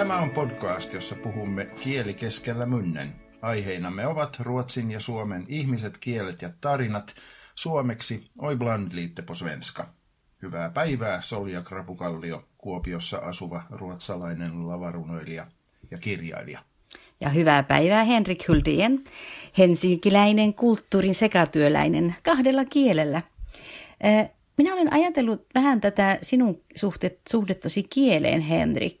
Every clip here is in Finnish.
Tämä on podcast, jossa puhumme kieli keskellä mynnen. Aiheinamme ovat ruotsin ja suomen ihmiset, kielet ja tarinat. Suomeksi och ibland lite på svenska. Hyvää päivää, Solja Krapu-Kallio, Kuopiossa asuva ruotsalainen lavarunoilija ja kirjailija. Ja hyvää päivää, Henrik Huldén, helsinkiläinen kulttuurin sekatyöläinen kahdella kielellä. Minä olen ajatellut vähän tätä sinun suhdettasi kieleen, Henrik.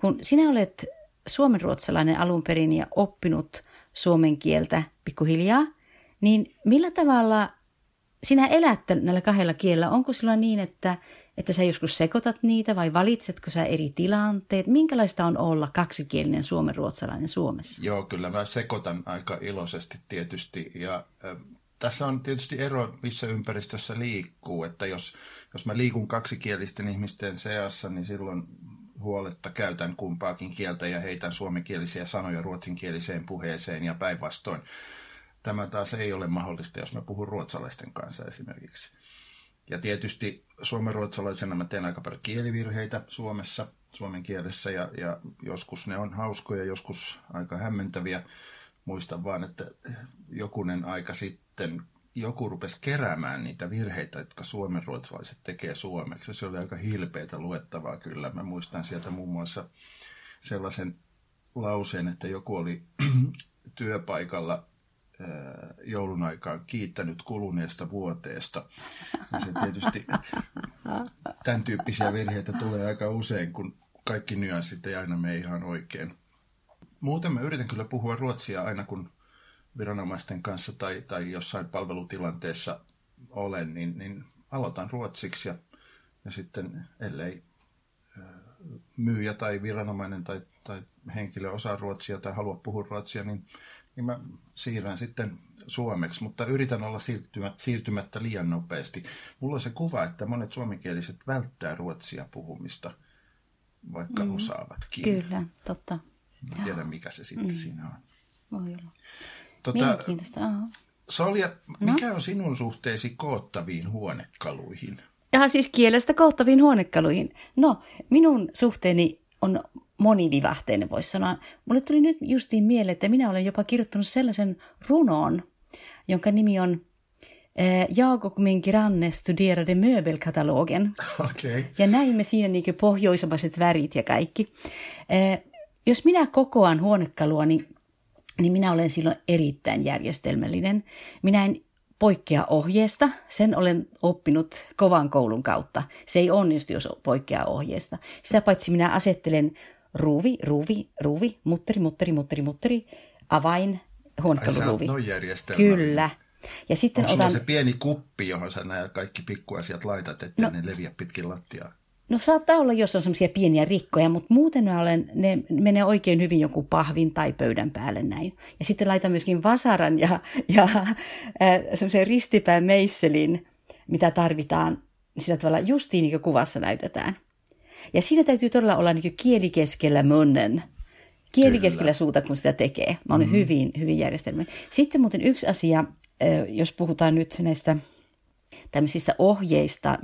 Kun sinä olet suomenruotsalainen alun perin ja oppinut suomen kieltä pikkuhiljaa, niin millä tavalla sinä elät näillä kahdella kielellä? Onko sulla niin, että sä joskus sekoitat niitä vai valitsetko sä eri tilanteet? Minkälaista on olla kaksikielinen suomenruotsalainen Suomessa? Joo, kyllä mä sekoitan aika iloisesti tietysti ja tässä on tietysti ero, missä ympäristössä liikkuu, että jos mä liikun kaksikielisten ihmisten seassa, niin silloin huoletta käytän kumpaakin kieltä ja heitän suomenkielisiä sanoja ruotsinkieliseen puheeseen ja päinvastoin. Tämä taas ei ole mahdollista, jos mä puhun ruotsalaisten kanssa esimerkiksi. Ja tietysti suomenruotsalaisena mä teen aika paljon kielivirheitä Suomessa, suomen kielessä ja joskus ne on hauskoja, joskus aika hämmentäviä. Muistan vaan, että jokunen aika sitten joku rupesi keräämään niitä virheitä, jotka suomenruotsalaiset tekee suomeksi. Se oli aika hilpeätä luettavaa kyllä. Mä muistan sieltä muun muassa sellaisen lauseen, että joku oli työpaikalla joulun aikaan kiittänyt kuluneesta vuoteesta. Ja se tietysti tämän tyyppisiä virheitä tulee aika usein, kun kaikki nyanssit ei aina mene ihan oikein. Muuten mä yritän kyllä puhua ruotsia aina, kun viranomaisten kanssa tai jossain palvelutilanteessa olen, niin aloitan ruotsiksi ja sitten ellei myyjä tai viranomainen tai henkilö osaa ruotsia tai halua puhua ruotsia, niin mä siirrän sitten suomeksi, mutta yritän olla siirtymättä liian nopeasti. Mulla on se kuva, että monet suomenkieliset välttää ruotsia puhumista, vaikka osaavatkin. Kyllä, totta. En tiedä, mikä se sitten siinä on. Voi olla. Mielenkiintoista. Solja, mikä on sinun suhteesi koottaviin huonekaluihin? Jaha, siis kielestä koottaviin huonekaluihin. No, minun suhteeni on monivivahteinen, voisi sanoa. Mulle tuli nyt justiin mieleen, että minä olen jopa kirjoittanut sellaisen runon, jonka nimi on Jag och min granne studerade möbelkatalogen. Okay. Ja näimme siinä niin kuin pohjoisamaiset värit ja kaikki. Jos minä kokoan huonekalua, niin minä olen silloin erittäin järjestelmällinen. Minä en poikkea ohjeesta, sen olen oppinut kovan koulun kautta. Se ei onnistu, jos poikkeaa ohjeesta. Sitä paitsi minä asettelen ruuvi, mutteri, avain, huonekaluruuvi. Kyllä. Ja sitten onko sulla se pieni kuppi, johon sä nämä kaikki pikkuasiat laitat, ettei ne leviä pitkin lattiaa? No saattaa olla, jos on semmoisia pieniä rikkoja, mutta muuten ne menee oikein hyvin joku pahvin tai pöydän päälle näin. Ja sitten laitan myöskin vasaran ja semmoisen ristipään meisselin, mitä tarvitaan sillä tavalla justiin niin kuin kuvassa näytetään. Ja siinä täytyy todella olla niin kuin kieli keskellä munnen. Kieli keskellä suuta, kun sitä tekee. Mä olen hyvin, hyvin järjestelmä. Sitten muuten yksi asia, jos puhutaan nyt näistä tämmöisistä ohjeista,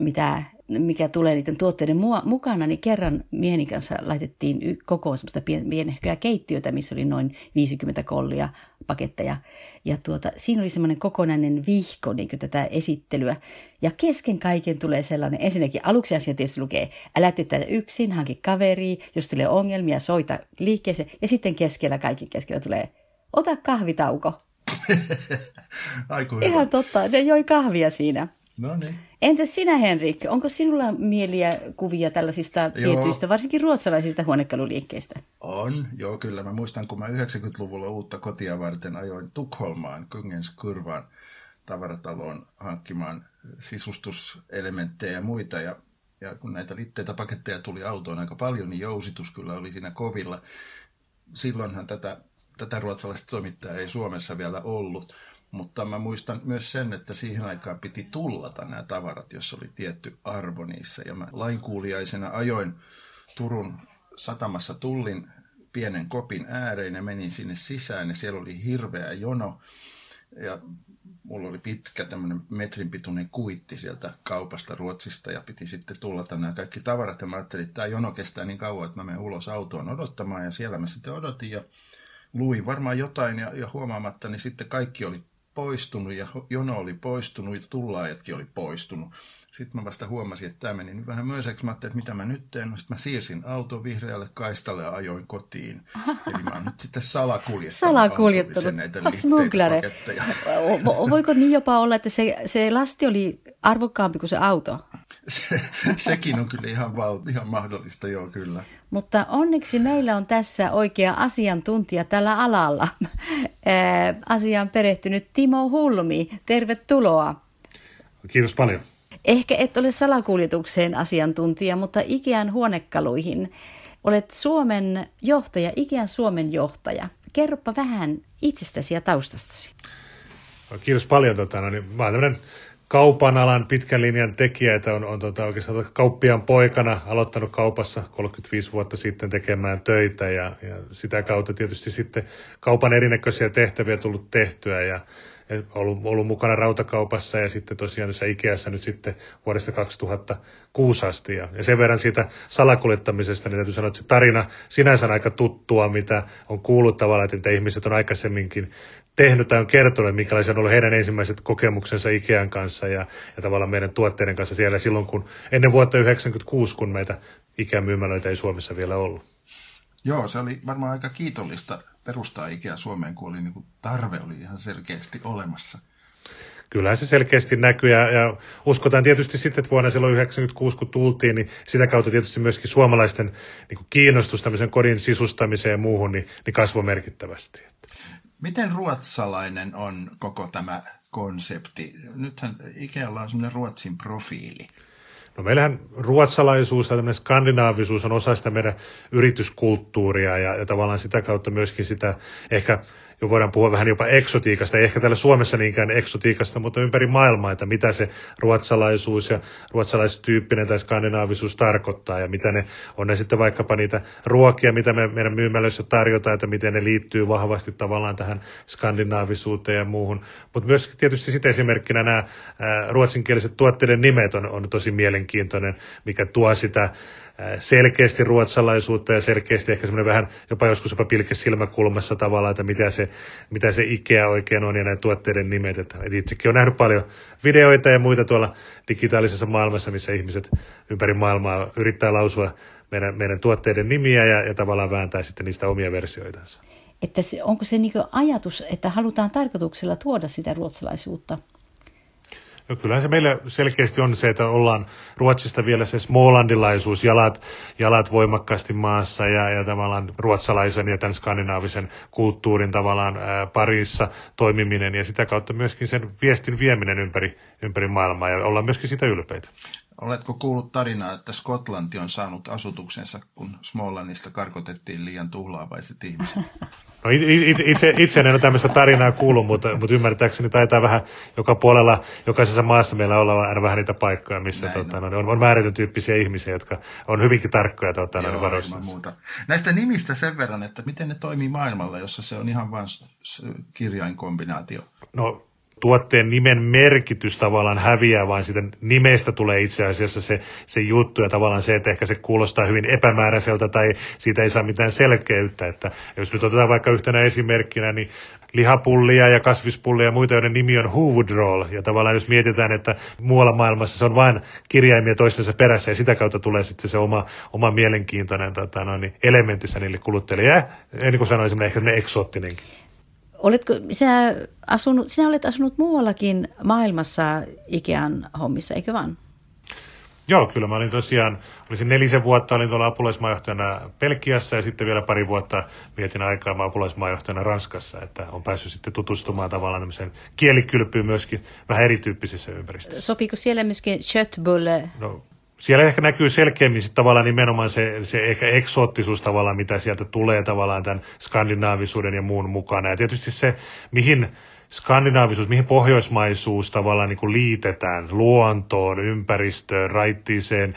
mikä tulee niiden tuotteiden mukana, niin kerran mieheni kanssa laitettiin kokoon semmoista pienehköä keittiötä, missä oli noin 50 kollia paketteja. Ja siinä oli semmoinen kokonainen vihko niin kuin tätä esittelyä. Ja kesken kaiken tulee sellainen, ensinnäkin aluksi asia tietysti lukee, älä tee tätä yksin, hanki kaveria, jos tulee ongelmia, soita liikkeeseen. Ja sitten kaiken keskellä tulee, ota kahvitauko. Ihan totta, ne joi kahvia siinä. No niin. Entäs sinä, Henrik, onko sinulla mieliä kuvia tällaisista tietyistä, varsinkin ruotsalaisista huonekaluliikkeistä? On, joo kyllä. Mä muistan, kun mä 90-luvulla uutta kotia varten ajoin Tukholmaan, Kungens Kurvan tavarataloon hankkimaan sisustuselementtejä ja muita. Ja kun näitä liitteitä paketteja tuli autoon aika paljon, niin jousitus kyllä oli siinä kovilla. Silloinhan tätä ruotsalaista toimittajaa ei Suomessa vielä ollut. Mutta mä muistan myös sen, että siihen aikaan piti tullata nämä tavarat, jos oli tietty arvo niissä. Ja mä lainkuuliaisena ajoin Turun satamassa tullin pienen kopin ääreen ja menin sinne sisään ja siellä oli hirveä jono. Ja mulla oli pitkä tämmöinen metrin pituinen kuitti sieltä kaupasta Ruotsista ja piti sitten tulla tänään kaikki tavarat. Ja mä ajattelin, että tämä jono kestää niin kauan, että mä menen ulos autoon odottamaan ja siellä mä sitten odotin ja luin varmaan jotain ja huomaamatta, niin sitten kaikki oli poistunut ja jono oli poistunut ja tullaajatkin oli poistunut. Sitten mä vasta huomasin, että tämä meni vähän myöhäiseksi. Mä ajattelin, että mitä mä nyt teen. No sitten mä siirsin auton vihreälle kaistalle ja ajoin kotiin. Eli mä oon nyt sitten salakuljettanut näitä liitteitä. Voiko niin jopa olla, että se lasti oli arvokkaampi kuin se auto? Sekin on kyllä ihan mahdollista, joo kyllä. Mutta onneksi meillä on tässä oikea asiantuntija tällä alalla. Asiaan perehtynyt Timo Hulmi. Tervetuloa. Kiitos paljon. Ehkä et ole salakuljetukseen asiantuntija, mutta Ikean huonekaluihin. Olet Suomen johtaja, Ikean Suomen johtaja. Kerropa vähän itsestäsi ja taustastasi. Kiitos paljon. Mä olen tämmöinen kaupan alan pitkän linjan tekijä, että on oikeastaan kauppiaan poikana aloittanut kaupassa 35 vuotta sitten tekemään töitä ja sitä kautta tietysti sitten kaupan erinäköisiä tehtäviä tullut tehtyä ja ollut mukana rautakaupassa ja sitten tosiaan Ikeassa nyt sitten vuodesta 2006 asti. Ja sen verran siitä salakuljettamisesta, niin täytyy sanoa, että se tarina sinänsä on aika tuttua, mitä on kuullut tavallaan, että ihmiset on aikaisemminkin tehnyt tai on kertonut, minkälaisia on ollut heidän ensimmäiset kokemuksensa Ikean kanssa ja tavallaan meidän tuotteiden kanssa siellä silloin, kun ennen vuotta 1996, kun meitä Ikean myymälöitä ei Suomessa vielä ollut. Joo, se oli varmaan aika kiitollista perustaa Ikea Suomeen, kun oli, niin kuin tarve oli ihan selkeästi olemassa. Kyllähän se selkeästi näkyy ja uskotaan tietysti sitten, että vuonna silloin 1996, kun tultiin, niin sitä kautta tietysti myöskin suomalaisten niin kuin kiinnostus tämmöisen kodin sisustamiseen ja muuhun niin kasvoi merkittävästi. Miten ruotsalainen on koko tämä konsepti? Nythän Ikealla on semmoinen Ruotsin profiili. No meillähän ruotsalaisuus tai tämmöinen skandinaavisuus on osa sitä meidän yrityskulttuuria ja tavallaan sitä kautta myöskin sitä ehkä jo voidaan puhua vähän jopa eksotiikasta, ei ehkä täällä Suomessa niinkään eksotiikasta, mutta ympäri maailmaa, että mitä se ruotsalaisuus ja ruotsalaistyyppinen tai skandinaavisuus tarkoittaa ja mitä ne on ne sitten vaikkapa niitä ruokia, mitä me meidän myymälöissä tarjotaan, että miten ne liittyy vahvasti tavallaan tähän skandinaavisuuteen ja muuhun. Mutta myös tietysti sitten esimerkkinä nämä ruotsinkieliset tuotteiden nimet on tosi mielenkiintoinen, mikä tuo sitä selkeästi ruotsalaisuutta ja selkeästi ehkä semmoinen vähän joskus pilke silmäkulmassa tavallaan, että mitä se Ikea oikein on ja näiden tuotteiden nimet. Että itsekin olen nähnyt paljon videoita ja muita tuolla digitaalisessa maailmassa, missä ihmiset ympäri maailmaa yrittää lausua meidän tuotteiden nimiä ja tavallaan vääntää sitten niistä omia versioitansa. Että onko se niin kuin ajatus, että halutaan tarkoituksella tuoda sitä ruotsalaisuutta? No kyllähän se meillä selkeästi on se, että ollaan Ruotsista vielä se smålandilaisuus, jalat voimakkaasti maassa ja tavallaan ruotsalaisen ja tämän skandinaavisen kulttuurin tavallaan parissa toimiminen ja sitä kautta myöskin sen viestin vieminen ympäri maailmaa ja ollaan myöskin sitä ylpeitä. Oletko kuullut tarinaa, että Skotlanti on saanut asutuksensa, kun Smålandista karkotettiin liian tuhlaavaiset ihmiset? No itse en ole tämmöistä tarinaa kuullut, mutta ymmärtääkseni taitaa vähän joka puolella, jokaisessa maassa meillä olla aina vähän niitä paikkoja, missä on määrätyn tyyppisiä ihmisiä, jotka on hyvinkin tarkkoja varoissa. Näistä nimistä sen verran, että miten ne toimii maailmalla, jossa se on ihan vain kirjainkombinaatio? No tuotteen nimen merkitys tavallaan häviää, vaan siitä nimestä tulee itse asiassa se juttu ja tavallaan se, että ehkä se kuulostaa hyvin epämääräiseltä tai siitä ei saa mitään selkeyttä. Että jos nyt otetaan vaikka yhtenä esimerkkinä, niin lihapullia ja kasvispullia ja muita, joiden nimi on Hoowood Roll. Ja tavallaan jos mietitään, että muualla maailmassa se on vain kirjaimia toistensa perässä ja sitä kautta tulee sitten se oma mielenkiintoinen elementissä niille kuluttajille. Ja niin kuin sanoisin, ehkä semmoinen eksoottinenkin. Sinä olet asunut muuallakin maailmassa Ikean hommissa, eikö vaan? Joo, kyllä. Mä olisin 4 vuotta olin tuolla apulaismaajohtajana Belgiassa ja sitten vielä pari vuotta vietin aikaa apulaismaajohtajana Ranskassa, että on päässyt sitten tutustumaan tavallaan tämmöiseen kielikylpyyn myöskin vähän erityyppisissä ympäristöissä. Sopiiko siellä myöskin köttbulle? No. Siellä ehkä näkyy selkeämmin tavallaan nimenomaan se ehkä eksoottisuus tavallaan, mitä sieltä tulee tavallaan tämän skandinaavisuuden ja muun mukana. Ja tietysti se, mihin skandinaavisuus, mihin pohjoismaisuus tavallaan niin kuin liitetään luontoon, ympäristöön, raittiiseen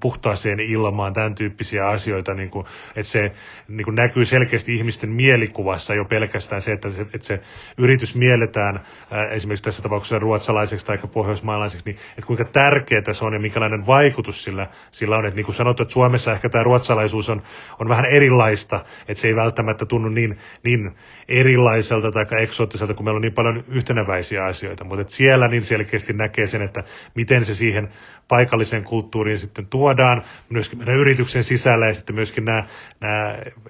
puhtaaseen ilmaan, tämän tyyppisiä asioita, niin kuin, että se niin kuin näkyy selkeästi ihmisten mielikuvassa jo pelkästään se, että se yritys mielletään esimerkiksi tässä tapauksessa ruotsalaiseksi tai pohjoismaalaiseksi, niin että kuinka tärkeää se on ja minkälainen vaikutus sillä on. Että niin kuin sanottu, että Suomessa ehkä tämä ruotsalaisuus on vähän erilaista, että se ei välttämättä tunnu niin erilaiselta tai eksoottiselta, kun meillä on niin paljon yhtenäväisiä asioita, mutta siellä niin selkeästi näkee sen, että miten se siihen paikalliseen kulttuuriin sitten tuodaan, myöskin meidän yrityksen sisällä ja sitten myöskin nämä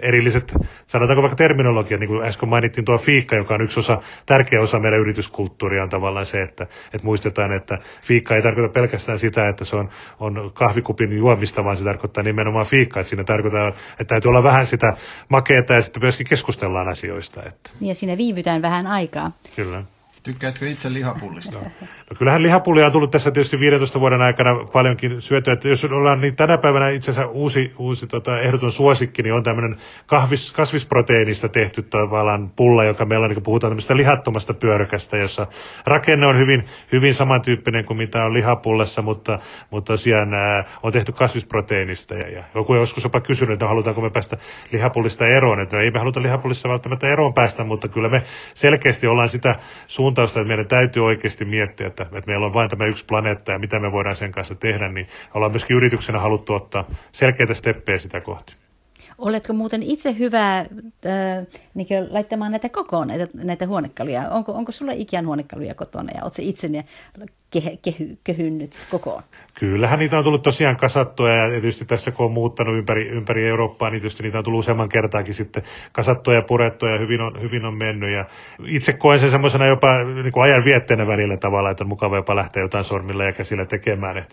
erilliset, sanotaanko vaikka terminologia, niin kuin äsken mainittiin tuo fiikka, joka on yksi osa, tärkeä osa meidän yrityskulttuuria on tavallaan se, että muistetaan, että fiikka ei tarkoita pelkästään sitä, että se on kahvikupin juomista, vaan se tarkoittaa nimenomaan fiikkaa, että siinä tarkoittaa, että täytyy olla vähän sitä makeata ja sitten myöskin keskustellaan asioista. Että. Ja siinä viivytään vähän aikaa. Kyllä. Tykkäätkö itse lihapullista? No kyllähän lihapullia on tullut tässä tietysti 15 vuoden aikana paljonkin syötyä. Että jos ollaan niin tänä päivänä itse asiassa uusi ehdoton suosikki, niin on tämmöinen kasvisproteiinista tehty tavallaan pulla, joka meillä on, niin puhutaan tämmöistä lihattomasta pyörkästä, jossa rakenne on hyvin samantyyppinen kuin mitä on lihapullassa, mutta tosiaan on tehty kasvisproteiinista. Ja joku joskus jopa kysynyt, että halutaanko me päästä lihapullista eroon. Että ei me haluta lihapullista välttämättä eroon päästä, mutta kyllä me selkeästi ollaan sitä suuntausta, että meidän täytyy oikeasti miettiä, että meillä on vain tämä yksi planeetta ja mitä me voidaan sen kanssa tehdä, niin ollaan myöskin yrityksenä haluttu ottaa selkeitä steppejä sitä kohti. Oletko muuten itse hyvä niin laittamaan näitä kokoon, näitä huonekaluja? Onko sulla Ikean huonekaluja kotona ja oletko itse ne kehynnyt kokoon? Kyllähän niitä on tullut tosiaan kasattua ja tietysti tässä kun on muuttanut ympäri Eurooppaa, niin tietysti niitä on tullut useamman kertaakin sitten kasattua ja purettua ja hyvin on mennyt. Ja itse koen sen semmoisena jopa niin ajan vietteenä välillä tavalla, että on mukava jopa lähteä jotain sormilla ja käsillä tekemään.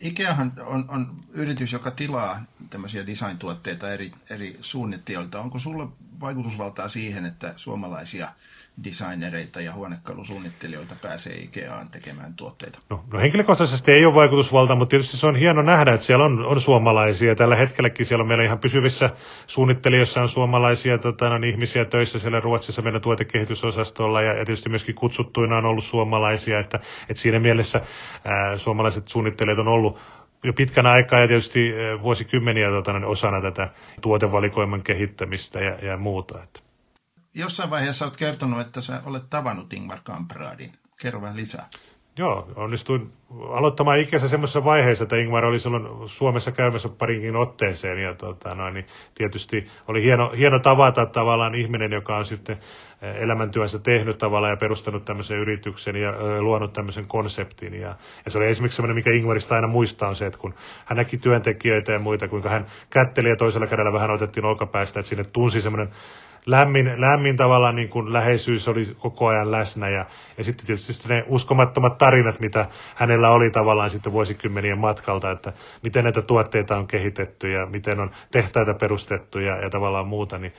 Ikeahan on yritys, joka tilaa tämmöisiä design-tuotteita eri suunnittelijoilta. Onko sulla vaikutusvaltaa siihen, että suomalaisia designereita ja huonekalusuunnittelijoita pääsee Ikeaan tekemään tuotteita? No henkilökohtaisesti ei ole vaikutusvaltaa, mutta tietysti se on hieno nähdä, että siellä on suomalaisia. Tällä hetkelläkin siellä on meillä ihan pysyvissä suunnittelijoissa on suomalaisia ihmisiä töissä siellä Ruotsissa meidän tuotekehitysosastolla ja tietysti myöskin kutsuttuina on ollut suomalaisia, että siinä mielessä suomalaiset suunnittelijat on ollut jo pitkän aikaa ja tietysti vuosikymmeniä osana tätä tuotevalikoiman kehittämistä ja muuta. Jossain vaiheessa olet kertonut, että sä olet tavannut Ingvar Kampradin. Kerro vähän lisää. Joo, onnistuin aloittamaan ikänsä semmoisessa vaiheessa, että Ingvar oli silloin Suomessa käymässä parinkin otteeseen. Ja niin tietysti oli hieno tavata tavallaan ihminen, joka on sitten elämäntyönsä tehnyt tavallaan ja perustanut tämmöisen yrityksen ja luonut tämmöisen konseptin. Ja se oli esimerkiksi semmoinen, mikä Ingvarista aina muistaa, on se, että kun hän näki työntekijöitä ja muita, kuinka hän kätteli ja toisella kädellä vähän otettiin olkapäästä, että sinne tunsi semmoinen lämmin tavallaan niin kuin läheisyys oli koko ajan läsnä ja sitten tietysti ne uskomattomat tarinat, mitä hänellä oli tavallaan sitten vuosikymmenien matkalta, että miten näitä tuotteita on kehitetty ja miten on tehtaita perustettu ja tavallaan muuta, niin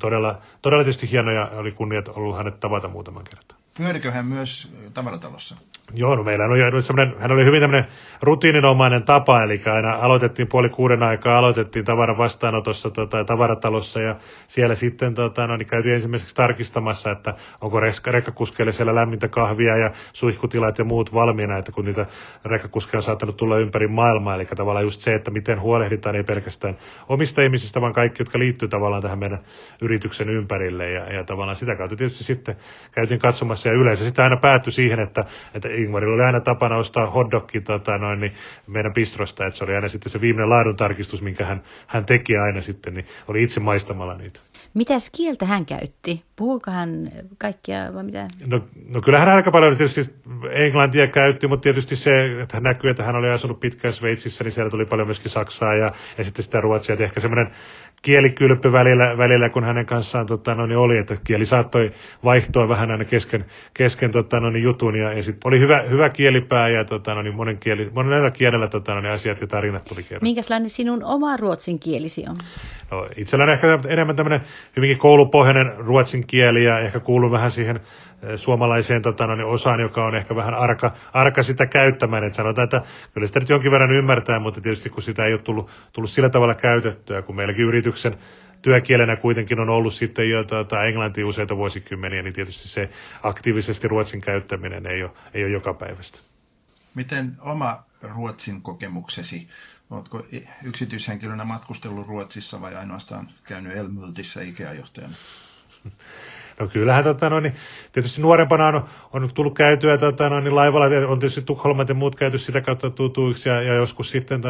todella tietysti hienoja oli kunnia ollut hänet tavata muutaman kertaa. Pyörikö hän myös tavaratalossa? Joo, no meillä oli semmoinen, hän oli hyvin tämmöinen rutiininomainen tapa, eli aina aloitettiin 5:30 aikaa, aloitettiin tavaran vastaanotossa tai tavaratalossa ja siellä sitten niin käytiin ensimmäiseksi tarkistamassa, että onko rekkakuskeille siellä lämmintä kahvia ja suihkutilat ja muut valmiina, että kun niitä rekkakuskeja on saattanut tulla ympäri maailmaa, eli tavallaan just se, että miten huolehditaan ei pelkästään omista ihmisistä, vaan kaikki, jotka liittyy tavallaan tähän meidän yrityksen ympärille ja tavallaan sitä kautta tietysti sitten käytiin katsomassa ja yleensä sitten aina päättyi siihen, että Ingvarilla oli aina tapana ostaa hotdogki niin meidän bistrosta, että se oli aina sitten se viimeinen laaduntarkistus, minkä hän teki aina sitten, niin oli itse maistamalla niitä. Mitäs kieltä hän käytti? Puhuiko hän kaikkia vai mitä? No kyllähän hän aika paljon tietysti englantia käytti, mutta tietysti se, että hän näkyy, että hän oli asunut pitkään Sveitsissä, niin siellä tuli paljon myöskin saksaa ja sitten sitä ruotsia, että ehkä semmoinen kielikylpy välillä, kun hänen kanssaan oli, että kieli saattoi vaihtua vähän aina kesken jutun ja sitten oli hyvä kielipää ja monella kielellä asiat ja tarinat tuli kerran. Minkälainen sinun oma ruotsinkielisi on? No, itselläni ehkä enemmän tämmöinen hyvinkin koulupohjainen ruotsin kieli ja ehkä kuuluu vähän siihen suomalaiseen osaan, joka on ehkä vähän arka sitä käyttämään. Et sanotaan, että kyllä sitä nyt jonkin verran ymmärtää, mutta tietysti kun sitä ei ole tullut sillä tavalla käytettyä, kun meilläkin yrityksen työkielenä kuitenkin on ollut sitten jo englantia useita vuosikymmeniä, niin tietysti se aktiivisesti ruotsin käyttäminen ei ole jokapäiväistä. Miten oma ruotsin kokemuksesi? Oletko yksityishenkilönä matkustellut Ruotsissa vai ainoastaan käynyt Elmyltissä Ikea-johtajana? No kyllähän tietysti nuorempana on tullut käytyä laivalla, on tietysti Tukholmat ja muut käyty sitä kautta tutuiksi ja joskus sitten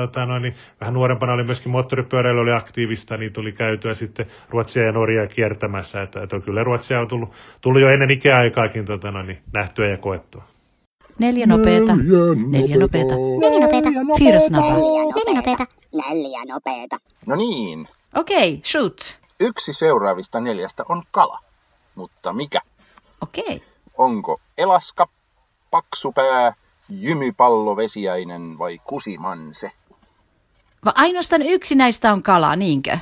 vähän nuorempana oli myöskin moottoripyöräily oli aktiivista, niin tuli käytyä sitten Ruotsia ja Norjaa kiertämässä, että kyllä Ruotsia on tullut jo ennen Ikea-aikaakin nähtyä ja koettua. Neljä nopeeta. No niin. Okei, shoot. Yksi seuraavista neljästä on kala. Mutta mikä? Okei. Onko elaska, paksupää, jymypallovesiäinen vai kusimanse? Ainoastaan yksi näistä on kala, niinkö?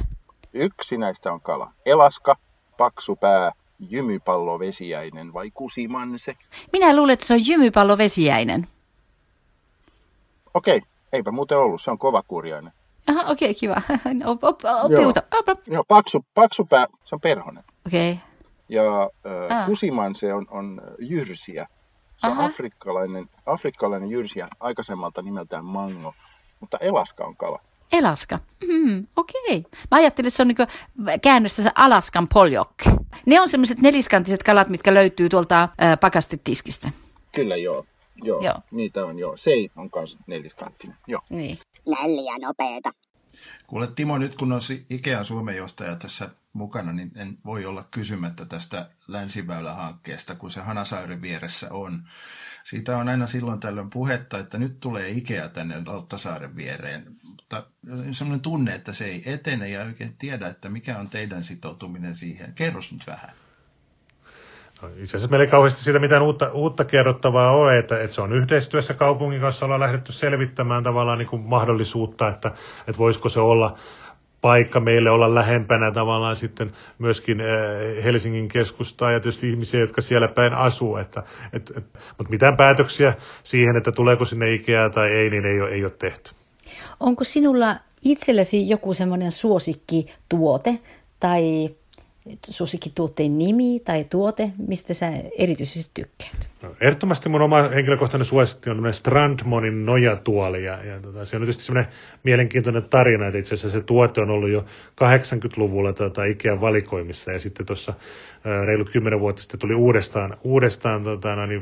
Yksi näistä on kala. Elaska, paksupää, jymypallovesiäinen vai kusimanse? Minä luulen, että se on jymypallovesiäinen. Okei, eipä muuten ollut. Se on kovakurjainen. Aha, okei, kiva. Joo, paksupää, se on perhonen. Okei. Ja kusimanse on jyrsiä. Se on afrikkalainen jyrsiä, aikaisemmalta nimeltään mango. Mutta elaska on kala. Elaska. Okei. Mä ajattelin, että se on niin käännöstänsä Alaskan poljok. Ne on semmoiset neliskantiset kalat, mitkä löytyy tuolta pakastetiskistä. Kyllä, joo. Niitä on, joo. Sei on myös neliskanttinen. Joo. Niin. Neljä nopeeta. Kuule Timo, nyt kun on Ikean Suomen johtaja tässä mukana, niin en voi olla kysymättä tästä Länsiväylä-hankkeesta, kun se Hanasaaren vieressä on. Siitä on aina silloin tällöin puhetta, että nyt tulee Ikea tänne Lauttasaaren viereen. Mutta sellainen tunne, että se ei etene ja oikein tiedä, että mikä on teidän sitoutuminen siihen. Kerros nyt vähän. Itse asiassa meillä ei kauheasti siitä mitään uutta kerrottavaa ole, että se on yhteistyössä kaupungin kanssa ollaan lähdetty selvittämään tavallaan niin kuin mahdollisuutta, että voisiko se olla paikka meille olla lähempänä tavallaan sitten myöskin Helsingin keskustaa ja tietysti ihmisiä, jotka siellä päin asuu. Mutta mitään päätöksiä siihen, että tuleeko sinne Ikea tai ei, niin ei ole tehty. Onko sinulla itselläsi joku semmoinen suosikkituote tai suosikkituotteen nimi tai tuote, mistä sä erityisesti tykkäät? No, ehdottomasti mun oma henkilökohtainen suosikki on tämmöinen Strandmonin nojatuoli. Ja se on tietysti semmoinen mielenkiintoinen tarina, että itse asiassa se tuote on ollut jo 80-luvulla Ikean valikoimissa. Ja sitten tuossa reilu 10 vuotta sitten tuli uudestaan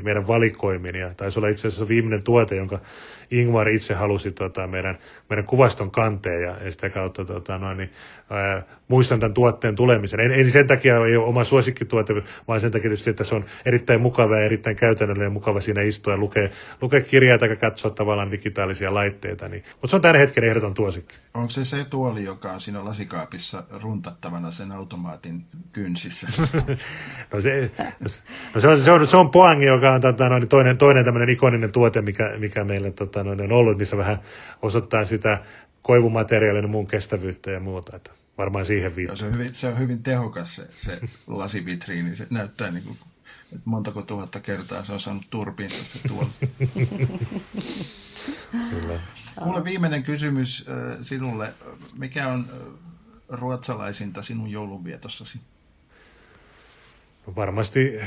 meidän valikoimin. Ja taisi olla itse asiassa viimeinen tuote, jonka Ingvar itse halusi meidän kuvaston kanteen. Ja sitä kautta muistan tämän tuotteen tulemisen. Ei sen takia ole oma suosikkituote, vaan sen takia tietysti, että se on erittäin mukava ja erittäin käytännöllinen ja mukava siinä istua ja lukea kirjaa tai katsoa tavallaan digitaalisia laitteita. Niin. Mutta se on tämän hetken ehdoton tuosikki. Onko se tuoli, joka on siinä lasikaapissa runtattavana sen automaatin kynsissä? Se on Poäng, joka on toinen tämmöinen ikoninen tuote, mikä meillä on ollut, missä vähän osoittaa sitä koivumateriaalin ja muun kestävyyttä ja muuta. Että varmaan siihen viittaa. Se on hyvin tehokas se lasivitriini. Se näyttää niin kuin montako tuhatta kertaa se on saanut turpiinsa se tuolla. Kuule viimeinen kysymys sinulle. Mikä on ruotsalaisinta sinun joulunvietossasi? No varmasti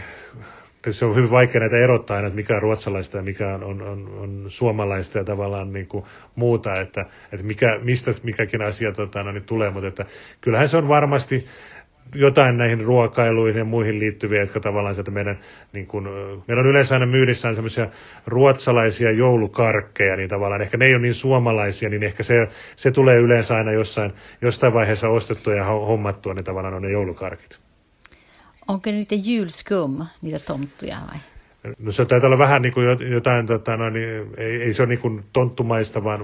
se on hyvin vaikea näitä erottaa aina, että mikä on ruotsalaista ja mikä on suomalaista ja tavallaan niin kuin muuta, että mistä mikäkin asia tulee. Mutta kyllähän se on varmasti jotain näihin ruokailuihin ja muihin liittyviä, jotka tavallaan sieltä meillä on yleensä aina myydissään semmoisia ruotsalaisia joulukarkkeja, niin tavallaan ehkä ne ei ole niin suomalaisia, niin ehkä se tulee yleensä aina jostain vaiheessa ostettua ja hommattua, niin tavallaan on ne joulukarkit. Onko niitä julskum, niitä tonttuja vai? No se taitaa olla vähän niin kuin jotain, ei se ole niin kuin tonttumaista, vaan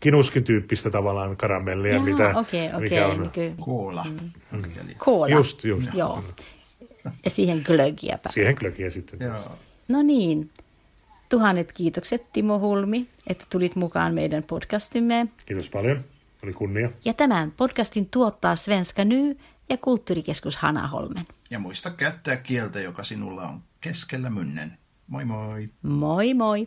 kinuskin tyyppistä tavallaan karamellia, jaa, mitä mikä on. Koola. Koola. Just. Joo. Ja siihen glögiä päälle. Siihen glögiä sitten. Joo. No niin. 1000 kiitokset Timo Hulmi, että tulit mukaan meidän podcastimme. Kiitos paljon. Oli kunnia. Ja tämän podcastin tuottaa Svenska Ny ja Kulttuurikeskus Hanaholmen. Ja muista käyttää kieltä, joka sinulla on keskellä mynnen. Moi moi! Moi moi!